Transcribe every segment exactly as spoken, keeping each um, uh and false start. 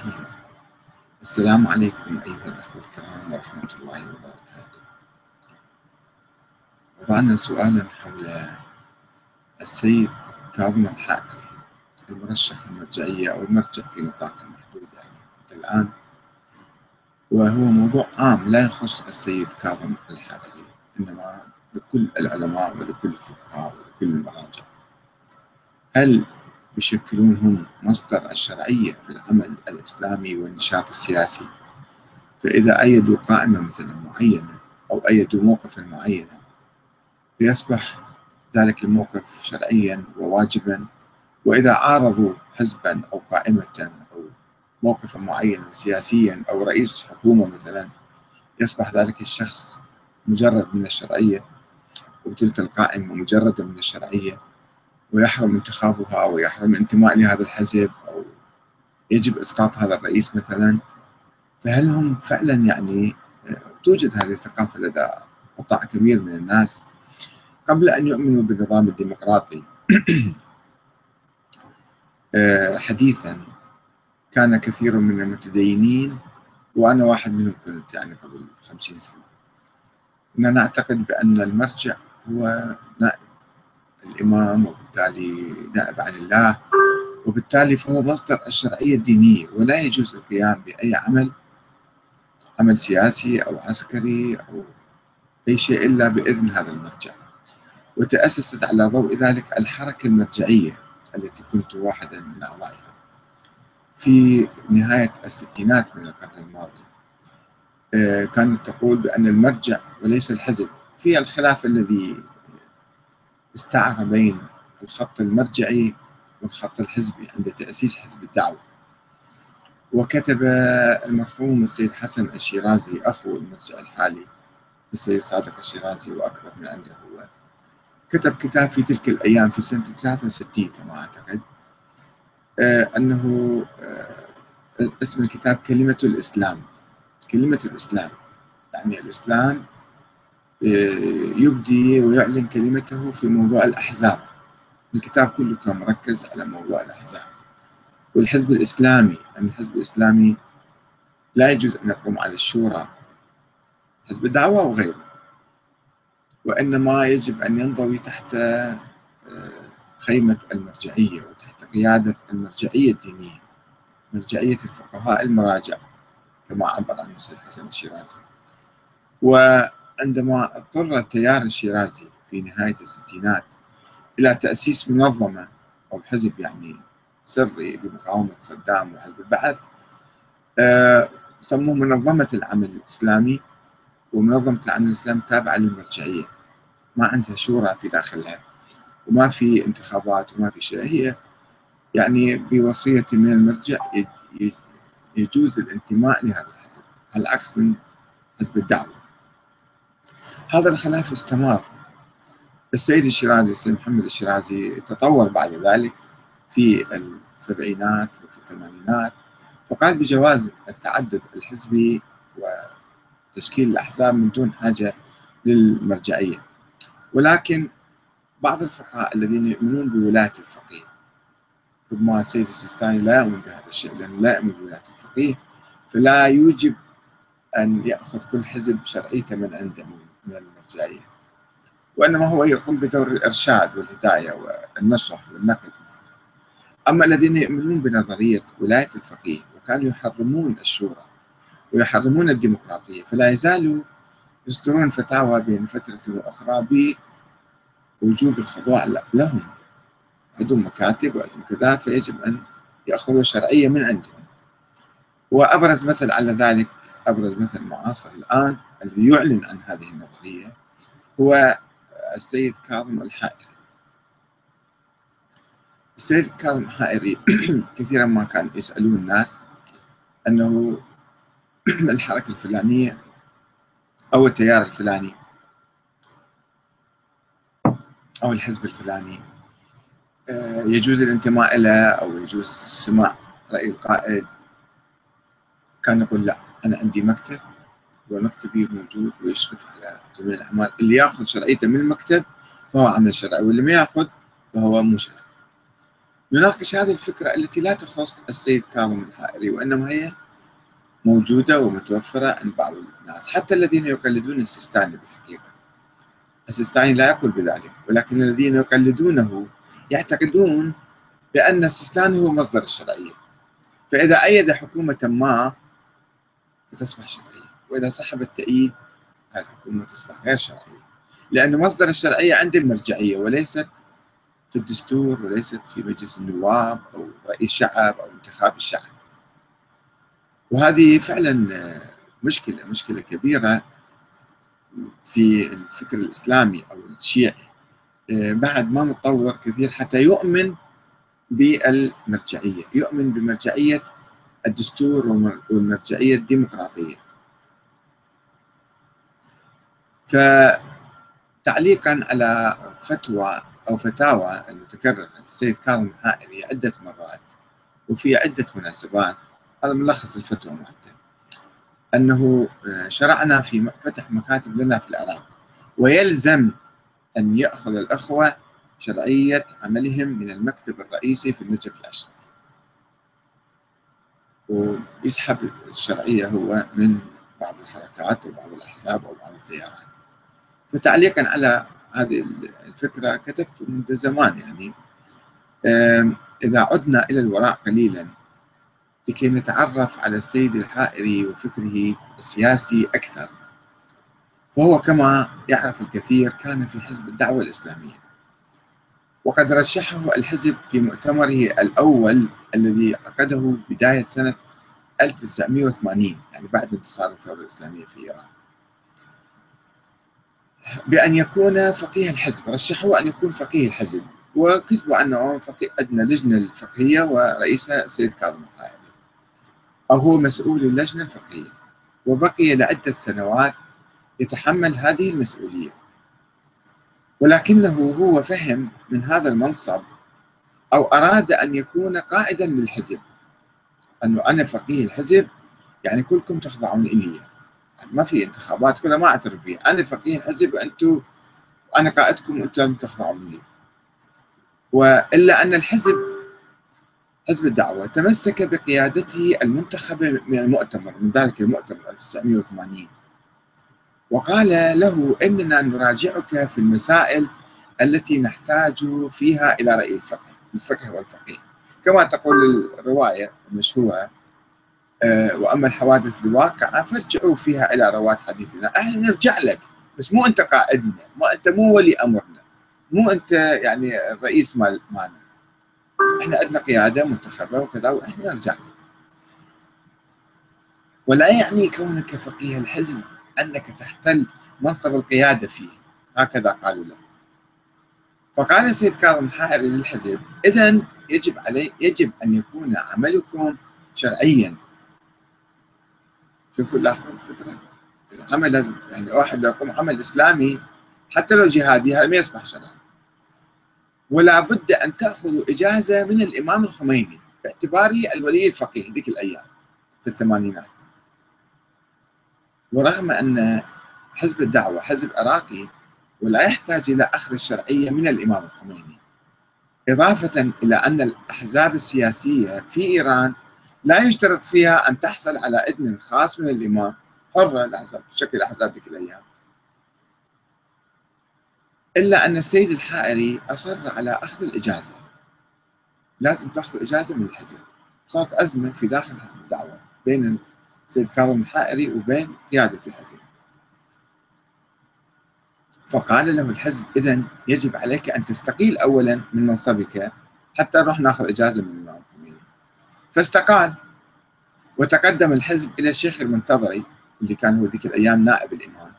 الرحيم. السلام عليكم أيها الأخوة الكرام ورحمة الله وبركاته. وضعنا سؤالا حول السيد كاظم الحائري المرشح للمرجعية أو المرجع في نطاق محدود يعني حتى الآن، وهو موضوع عام لا يخص السيد كاظم الحائري إنما لكل العلماء ولكل الفقهاء ولكل المراجع. هل يشكلون هم مصدر الشرعية في العمل الإسلامي والنشاط السياسي؟ فإذا أيدوا قائمة مثلا معينة أو أيدوا موقفا معينا فيصبح ذلك الموقف شرعيا وواجبا، وإذا عارضوا حزبا أو قائمة أو موقفا معينا سياسيا أو رئيس حكومة مثلا يصبح ذلك الشخص مجرد من الشرعية وتلك القائمة مجردة من الشرعية، ويحرم انتخابها ويحرم انتماء لهذا الحزب أو يجب إسقاط هذا الرئيس مثلا. فهل هم فعلا يعني توجد هذه الثقافة لدى قطاع كبير من الناس قبل أن يؤمنوا بالنظام الديمقراطي؟ حديثا كان كثير من المتدينين، وأنا واحد منهم كنت يعني قبل خمسين سنة، كنا نعتقد بأن المرجع هو نائب الإمام وبالتالي نائب عن الله، وبالتالي فهو مصدر الشرعية الدينية ولا يجوز القيام بأي عمل عمل سياسي أو عسكري أو أي شيء إلا بإذن هذا المرجع. وتأسست على ضوء ذلك الحركة المرجعية التي كنت واحدا من أعضائها في نهاية الستينات من القرن الماضي. كانت تقول بأن المرجع وليس الحزب، في الخلاف الذي استعار بين الخط المرجعي والخط الحزبي عند تأسيس حزب الدعوة. وكتب المرحوم السيد حسن الشيرازي أخو المرجع الحالي السيد صادق الشيرازي وأكبر من عنده هو، كتب كتاب في تلك الأيام في سنة ثلاثة وستين كما أعتقد، أنه اسم الكتاب كلمة الإسلام. كلمة الإسلام يعني الإسلام يبدي ويعلن كلمته في موضوع الأحزاب. الكتاب كله كان مركز على موضوع الأحزاب والحزب الإسلامي، أن الحزب الإسلامي لا يجوز أن يقوم على الشورى حزب الدعوة وغيره، وإنما يجب أن ينضوي تحت خيمة المرجعية وتحت قيادة المرجعية الدينية، مرجعية الفقهاء المراجع كما عبر عنه السيد حسن الشيرازي. و عندما اضطر التيار الشيرازي في نهاية الستينات إلى تأسيس منظمة أو حزب يعني سري لمقاومة صدام وحزب البعث، أه سموه منظمة العمل الإسلامي. ومنظمة العمل الإسلامي تابعة للمرجعية، ما عندها شورى في داخلها وما في انتخابات وما في شيء، هي يعني بوصية من المرجع يجوز الانتماء لهذا الحزب على العكس من حزب الدعوة. هذا الخلاف استمر. السيد الشيرازي السيد محمد الشيرازي تطور بعد ذلك في السبعينات وفي الثمانينات، فقال بجواز التعدد الحزبي وتشكيل الأحزاب من دون حاجة للمرجعية. ولكن بعض الفقهاء الذين يؤمنون بولاية الفقيه، ربما السيد السيستاني لا يؤمن بهذا الشيء لأنه لا يؤمن بولاية الفقيه، فلا يوجب أن يأخذ كل حزب شرعيته من عنده من المرجعية، وإنما هو يقوم بدور الإرشاد والهداية والنصح والنقد مثلا. أما الذين يؤمنون بنظرية ولاية الفقيه وكانوا يحرمون الشورى ويحرمون الديمقراطية، فلا يزالوا يصدرون فتاوى بين فترة وأخرى بوجوب الخضوع لهم، عندهم مكاتب وعندهم كذا فيجب أن يأخذوا شرعية من عندهم. وأبرز مثل على ذلك، أبرز مثل معاصر الآن الذي يعلن عن هذه النظرية هو السيد كاظم الحائري. السيد كاظم الحائري كثيرا ما كان يسألون الناس أنه الحركة الفلانية أو التيار الفلاني أو الحزب الفلاني يجوز الانتماء إليه أو يجوز سماع رأي القائد. كان يقول لا، أنا عندي مكتب ومكتبي موجود ويشرف على جميع الأعمال، اللي يأخذ شرعيته من المكتب فهو عمل شرعي واللي ما يأخذ فهو مو شرعي. نناقش هذه الفكرة التي لا تخص السيد كاظم الحائري، وإنما هي موجودة ومتوفرة عند بعض الناس حتى الذين يقلدون السيستاني. بالحقيقة السيستاني لا يقول بذلك، ولكن الذين يقلدونه يعتقدون بأن السيستاني هو مصدر الشرعية، فإذا أيد حكومة ما فتصبح شرعية، وإذا سحب التأييد الحكومة تصبح غير شرعية، لأن مصدر الشرعية عند المرجعية وليست في الدستور وليست في مجلس النواب أو رأي الشعب أو انتخاب الشعب. وهذه فعلا مشكلة مشكلة كبيرة في الفكر الإسلامي أو الشيعي، بعد ما متطور كثير حتى يؤمن بالمرجعية، يؤمن بمرجعية الدستور والمرجعية الديمقراطية. فتعليقا على فتوى أو فتاوى المتكررة للسيد كاظم الحائري عدة مرات وفي عدة مناسبات، هذا ملخص الفتوى مالته، أنه شرعنا في فتح مكاتب لنا في العراق، ويلزم أن يأخذ الأخوة شرعية عملهم من المكتب الرئيسي في النجف الأشرف، ويسحب الشرعية هو من بعض الحركات وبعض الأحزاب أو بعض التيارات. فتعليقا على هذه الفكرة كتبت منذ زمان، يعني إذا عدنا إلى الوراء قليلا لكي نتعرف على السيد الحائري وفكره السياسي أكثر، وهو كما يعرف الكثير كان في حزب الدعوة الإسلامية، وقد رشحه الحزب في مؤتمره الأول الذي عقده بداية سنة ألف وتسعمئة وثمانين، يعني بعد انتصار الثورة الإسلامية في إيران، بأن يكون فقيه الحزب، رشحه أن يكون فقيه الحزب، وكتبوا عنه عندنا لجنة الفقهية ورئيسها السيد كاظم الحائري، أو هو مسؤول اللجنة الفقهية، وبقي لعدة سنوات يتحمل هذه المسؤولية. ولكنه هو فهم من هذا المنصب أو أراد أن يكون قائدا للحزب، أنه أنا فقيه الحزب يعني كلكم تخضعون إلي، ما في انتخابات كلها ما أعترف فيها، أنا فقيه الحزب وأنتم أنا قائدكم وأنتم تخضعون لي. وإلا أن الحزب حزب الدعوة تمسك بقيادته المنتخبة من المؤتمر، من ذلك المؤتمر ألف وتسعمئة وثمانين، وقال له إننا نراجعك في المسائل التي نحتاج فيها إلى رأي الفقه الفقه والفقيه، كما تقول الرواية المشهورة، وأما الحوادث الواقعة فارجعوا فيها إلى رواة حديثنا، إحنا نرجع لك بس مو أنت قائدنا، مو أنت مو ولي أمرنا، مو أنت يعني الرئيس مالنا، إحنا عندنا قيادة منتخبة وكذا وإحنا نرجع لك. ولا يعني كونك فقيه الحزب أنك تحتل منصب القيادة فيه، هكذا قالوا له. فقال السيد كاظم الحائري للحزب: إذن يجب علي يجب أن يكون عملكم شرعيا. شوفوا لاحظوا الفكرة، العمل لازم، يعني واحد لو يقوم عمل إسلامي حتى لو جهادي هذا ما يصبح شرعي. ولا بد أن تأخذوا إجازة من الإمام الخميني باعتباره الولي الفقيه ذيك الأيام في الثمانينات. ورغم أن حزب الدعوة حزب عراقي ولا يحتاج إلى أخذ الشرعية من الإمام الخميني، إضافة إلى أن الأحزاب السياسية في إيران لا يشترط فيها أن تحصل على إذن خاص من الإمام، حرة الأحزاب بشكل الأحزاب ذيك الأيام. إلا أن السيد الحائري أصر على أخذ الإجازة، لازم تأخذ إجازة من الحزب. صارت أزمة في داخل حزب الدعوة بين السيد كاظم الحائري وبين قيادة الحزب. فقال له الحزب: إذن يجب عليك أن تستقيل أولا من منصبك حتى نروح ناخذ إجازة من الإمام الخميني. فاستقال، وتقدم الحزب إلى الشيخ المنتظري اللي كان هو ذيك الأيام نائب الإمام،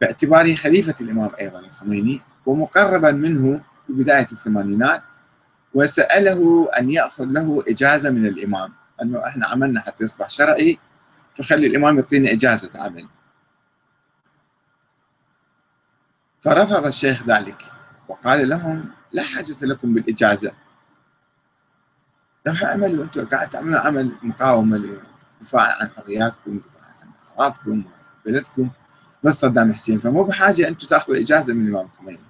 باعتباره خليفة الإمام أيضا الخميني ومقربا منه في بداية الثمانينات، وسأله أن يأخذ له إجازة من الإمام، أنه إحنا عملنا حتى يصبح شرعي فخلي الإمام يعطينا إجازة عمل. فرفض الشيخ ذلك وقال لهم: لا حاجة لكم بالإجازة، راح اعملوا أنتم قاعد تعملون عمل مقاومة للدفاع عن حرياتكم ودفاع عن أعراضكم وبلدكم ضد صدام حسين، فمو بحاجة أنتم تأخذوا إجازة من الإمام الخميني.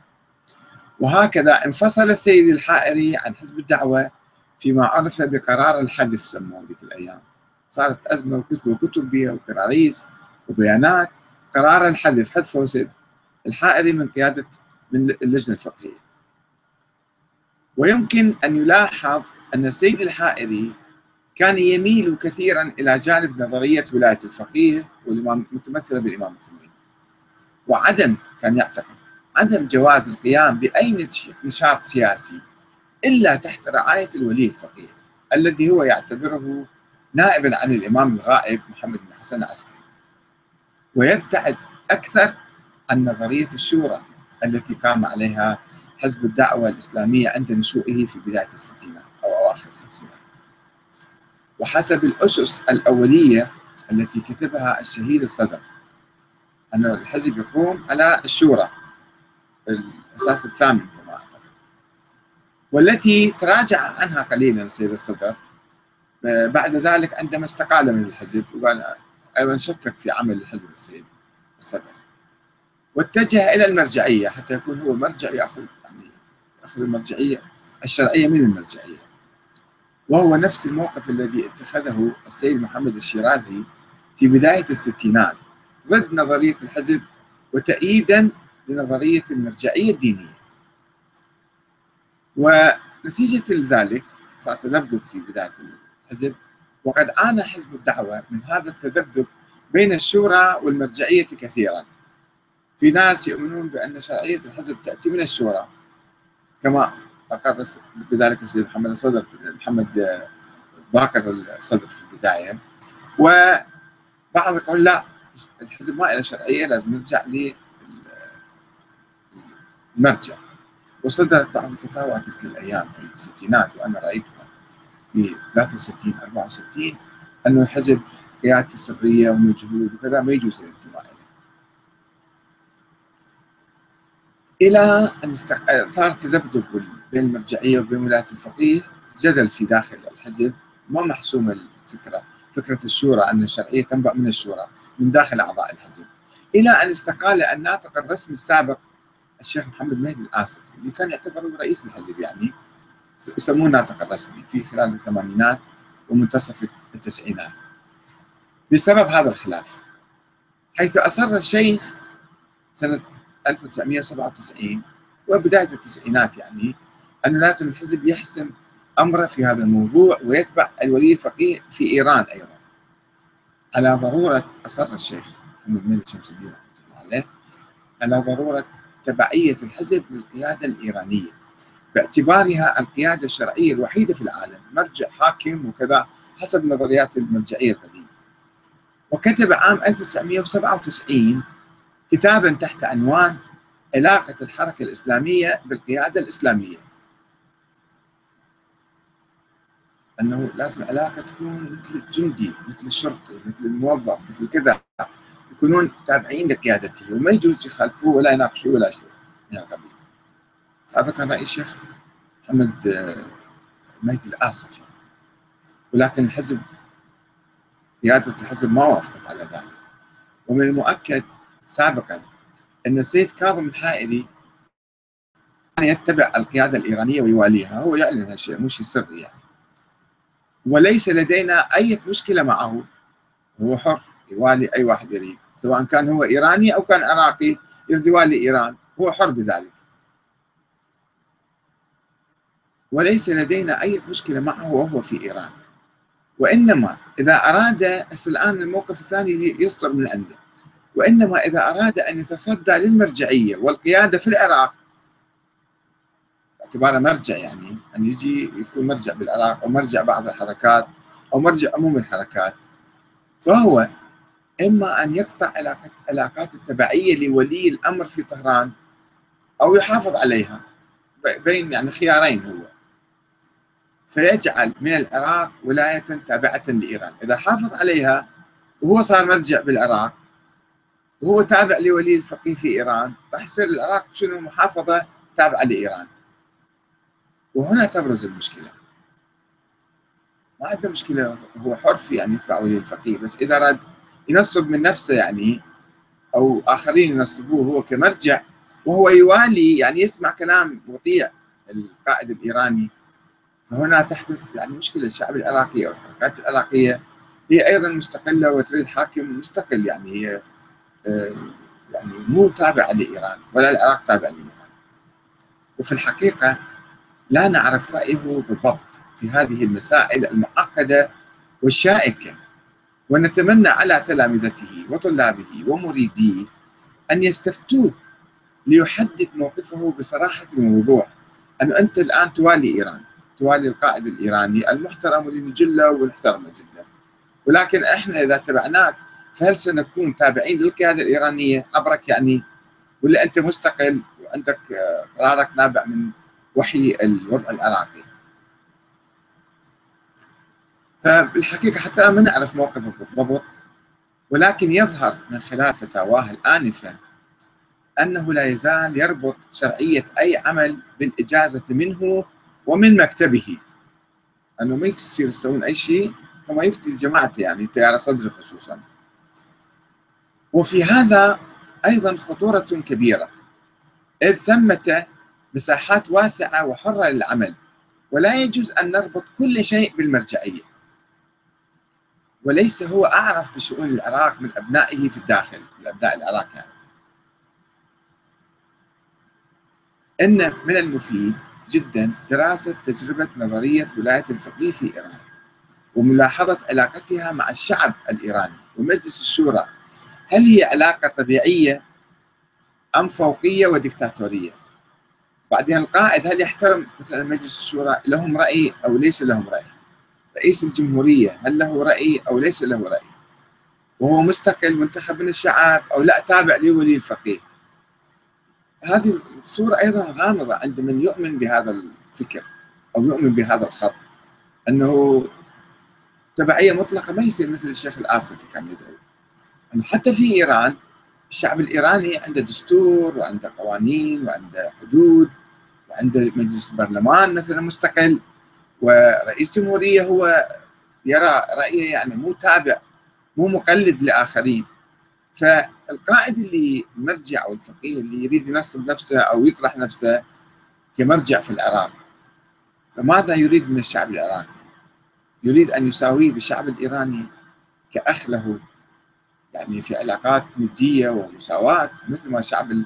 وهكذا انفصل السيد الحائري عن حزب الدعوة فيما عرف بقرار الحذف سموه ذيك الأيام. صارت أزمة وكتبوا كتب بها وكراريس وبيانات. قرار الحذف، حذفه السيد الحائري من قيادة من اللجنة الفقهية. ويمكن أن يلاحظ أن السيد الحائري كان يميل كثيرا إلى جانب نظرية ولاية الفقيه والمتمثلة بالإمام الخميني، وعدم كان يعتقد عدم جواز القيام بأي نشاط سياسي إلا تحت رعاية الولي الفقيه الذي هو يعتبره نائبا عن الإمام الغائب محمد بن حسن العسكري، ويبتعد أكثر عن نظرية الشورى التي قام عليها حزب الدعوة الإسلامية عند نشوئه في بداية الستينات أو أواخر الخمسينات، وحسب الأسس الأولية التي كتبها الشهيد الصدر أن الحزب يقوم على الشورى، الأساس الثامن كما أعتقد، والتي تراجع عنها قليلا السيد الصدر بعد ذلك عندما استقال من الحزب، وقال أيضا شكك في عمل الحزب السيد الصدر، واتجه إلى المرجعية حتى يكون هو مرجع يأخذ يعني يأخذ المرجعية الشرعية من المرجعية، وهو نفس الموقف الذي اتخذه السيد محمد الشيرازي في بداية الستينات ضد نظرية الحزب وتأييدا لنظرية المرجعية الدينية. ونتيجة ذلك صار تذبذب في بداية الحزب، وقد عانى حزب الدعوة من هذا التذبذب بين الشورى والمرجعية كثيرا. في ناس يؤمنون بأن شرعية الحزب تأتي من الشورى كما أقر بذلك السيد محمد الصدر محمد باكر الصدر في البداية، وبعض يقول لا الحزب ما إلى شرعية لازم نرجع للمرجع. وصدرت بعض الفتاوى تلك الأيام في الستينات، وأنا رأيتها في ثلاثة وستين أربعة وستين أنه الحزب قيادة سرية ومجهود وكذا ما يجوز الانتماء إليه، إلى أن استق... صار تذبذب بين المرجعية وبين ولاية الفقيه، جدل في داخل الحزب، ما محسومة الفكرة فكرة الشورى أن الشرعية تنبع من الشورى من داخل أعضاء الحزب، إلى أن استقال الناطق الرسمي السابق الشيخ محمد مهدي الآصفي اللي كان يعتبره رئيس الحزب، يعني يسمونه الناطق الرسمي في خلال الثمانينات ومنتصف التسعينات، بسبب هذا الخلاف، حيث أصر الشيخ سنة ألف وتسعمئة وسبعة وتسعين وبداية التسعينات يعني أنه لازم الحزب يحسم أمره في هذا الموضوع ويتبع الولي الفقيه في إيران أيضا، على ضرورة أصر الشيخ محمد بن شمس الدين عليه على ضرورة تبعية الحزب للقيادة الإيرانية باعتبارها القيادة الشرعية الوحيدة في العالم، مرجع حاكم وكذا حسب نظريات المرجعية القديمة. وكتب عام ألف وتسعمئة وسبعة وتسعين كتابا تحت عنوان علاقة الحركة الإسلامية بالقيادة الإسلامية، أنه لازم علاقة تكون مثل الجندي مثل الشرطي مثل الموظف مثل كذا، يكونون تابعين لقيادته وما يجوز يخالفوه ولا يناقشوه ولا شيء من القبيل. هذا كان رأي الشيخ محمد مهدي الآصفي، ولكن الحزب قيادة الحزب ما وافقت على ذلك. ومن المؤكد سابقا أن السيد كاظم الحائري كان يتبع القيادة الإيرانية ويواليها، هو يعلن هالشيء مش سري يعني، وليس لدينا أي مشكلة معه، هو حر يوالي أي واحد يريد سواء كان هو إيراني أو كان عراقي، يريد يوالي إيران هو حر بذلك، وليس لدينا أي مشكلة معه وهو في إيران، وإنما إذا أراد الآن الموقف الثاني يصدر من عنده، وإنما إذا أراد أن يتصدى للمرجعية والقيادة في العراق باعتباره مرجع، يعني أن يجي يكون مرجع بالعراق أو مرجع بعض الحركات أو مرجع عموم الحركات، فهو إما أن يقطع علاقات التبعية لولي الأمر في طهران أو يحافظ عليها، بين يعني خيارين هو، فيجعل من العراق ولاية تابعة لإيران. إذا حافظ عليها وهو صار مرجع بالعراق وهو تابع لولي الفقيه في إيران، راح يصير العراق شنو محافظة تابعة لإيران، وهنا تبرز المشكلة. ما عنده مشكلة هو حر في يعني يتبع ولي الفقيه، بس إذا أراد ينصب من نفسه يعني أو آخرين ينصبوه هو كمرجع، وهو يوالي يعني يسمع كلام وطيع القائد الإيراني، فهنا تحدث يعني مشكلة. الشعب العراقي أو الحركات العراقية هي أيضا مستقلة وتريد حاكم مستقل، يعني هي يعني مو تابعة لإيران ولا العراق تابع لإيران. وفي الحقيقة لا نعرف رأيه بالضبط في هذه المسائل المعقدة والشائكة، ونتمنى على تلامذته وطلابه ومريديه أن يستفتوه ليحدد موقفه بصراحة الموضوع. أن أنت الآن توالي إيران، توالي القائد الإيراني المحترم للمجلة والمحترم جدا، ولكن إحنا إذا تبعناك فهل سنكون تابعين للقيادة الإيرانية عبرك يعني، ولا أنت مستقل وعندك قرارك نابع من وحي الوضع العراقي؟ فبالحقيقة حتى الآن ما نعرف موقفه بالضبط، ولكن يظهر من خلال فتاواه الآنفة أنه لا يزال يربط شرعية أي عمل بالإجازة منه ومن مكتبه، أنه ما يصير يسوون أي شيء كما يفتي الجماعة يعني التيار الصدري خصوصا. وفي هذا أيضا خطورة كبيرة، إذ ثمة مساحات واسعة وحرة للعمل، ولا يجوز أن نربط كل شيء بالمرجعية. وليس هو أعرف بشؤون العراق من أبنائه في الداخل، من أبناء العراق يعني. إن من المفيد جدا دراسة تجربة نظرية ولاية الفقيه في إيران، وملاحظة علاقتها مع الشعب الإيراني ومجلس الشورى، هل هي علاقة طبيعية أم فوقية وديكتاتورية؟ بعدين القائد هل يحترم مثلا مجلس الشورى، لهم رأي أو ليس لهم رأي؟ رئيس الجمهورية هل له رأي أو ليس له رأي؟ وهو مستقل منتخب من الشعب أو لا تابع لولي الفقيه؟ هذه الصورة أيضا غامضة عند من يؤمن بهذا الفكر أو يؤمن بهذا الخط، أنه تبعية مطلقة ما يصير، مثل الشيخ الآصفي كان يدعو أنه حتى في إيران الشعب الإيراني عنده دستور وعنده قوانين وعنده حدود وعنده مجلس برلمان مثلا مستقل، ورئيس جمهورية هو يرى رأيه يعني مو تابع مو مقلد لآخرين. فالقائد اللي مرجع أو الفقيه اللي يريد ينصب نفسه أو يطرح نفسه كمرجع في العراق، فماذا يريد من الشعب العراقي؟ يريد أن يساويه بالشعب الإيراني كأخ له يعني في علاقات ندية ومساواة مثل ما الشعب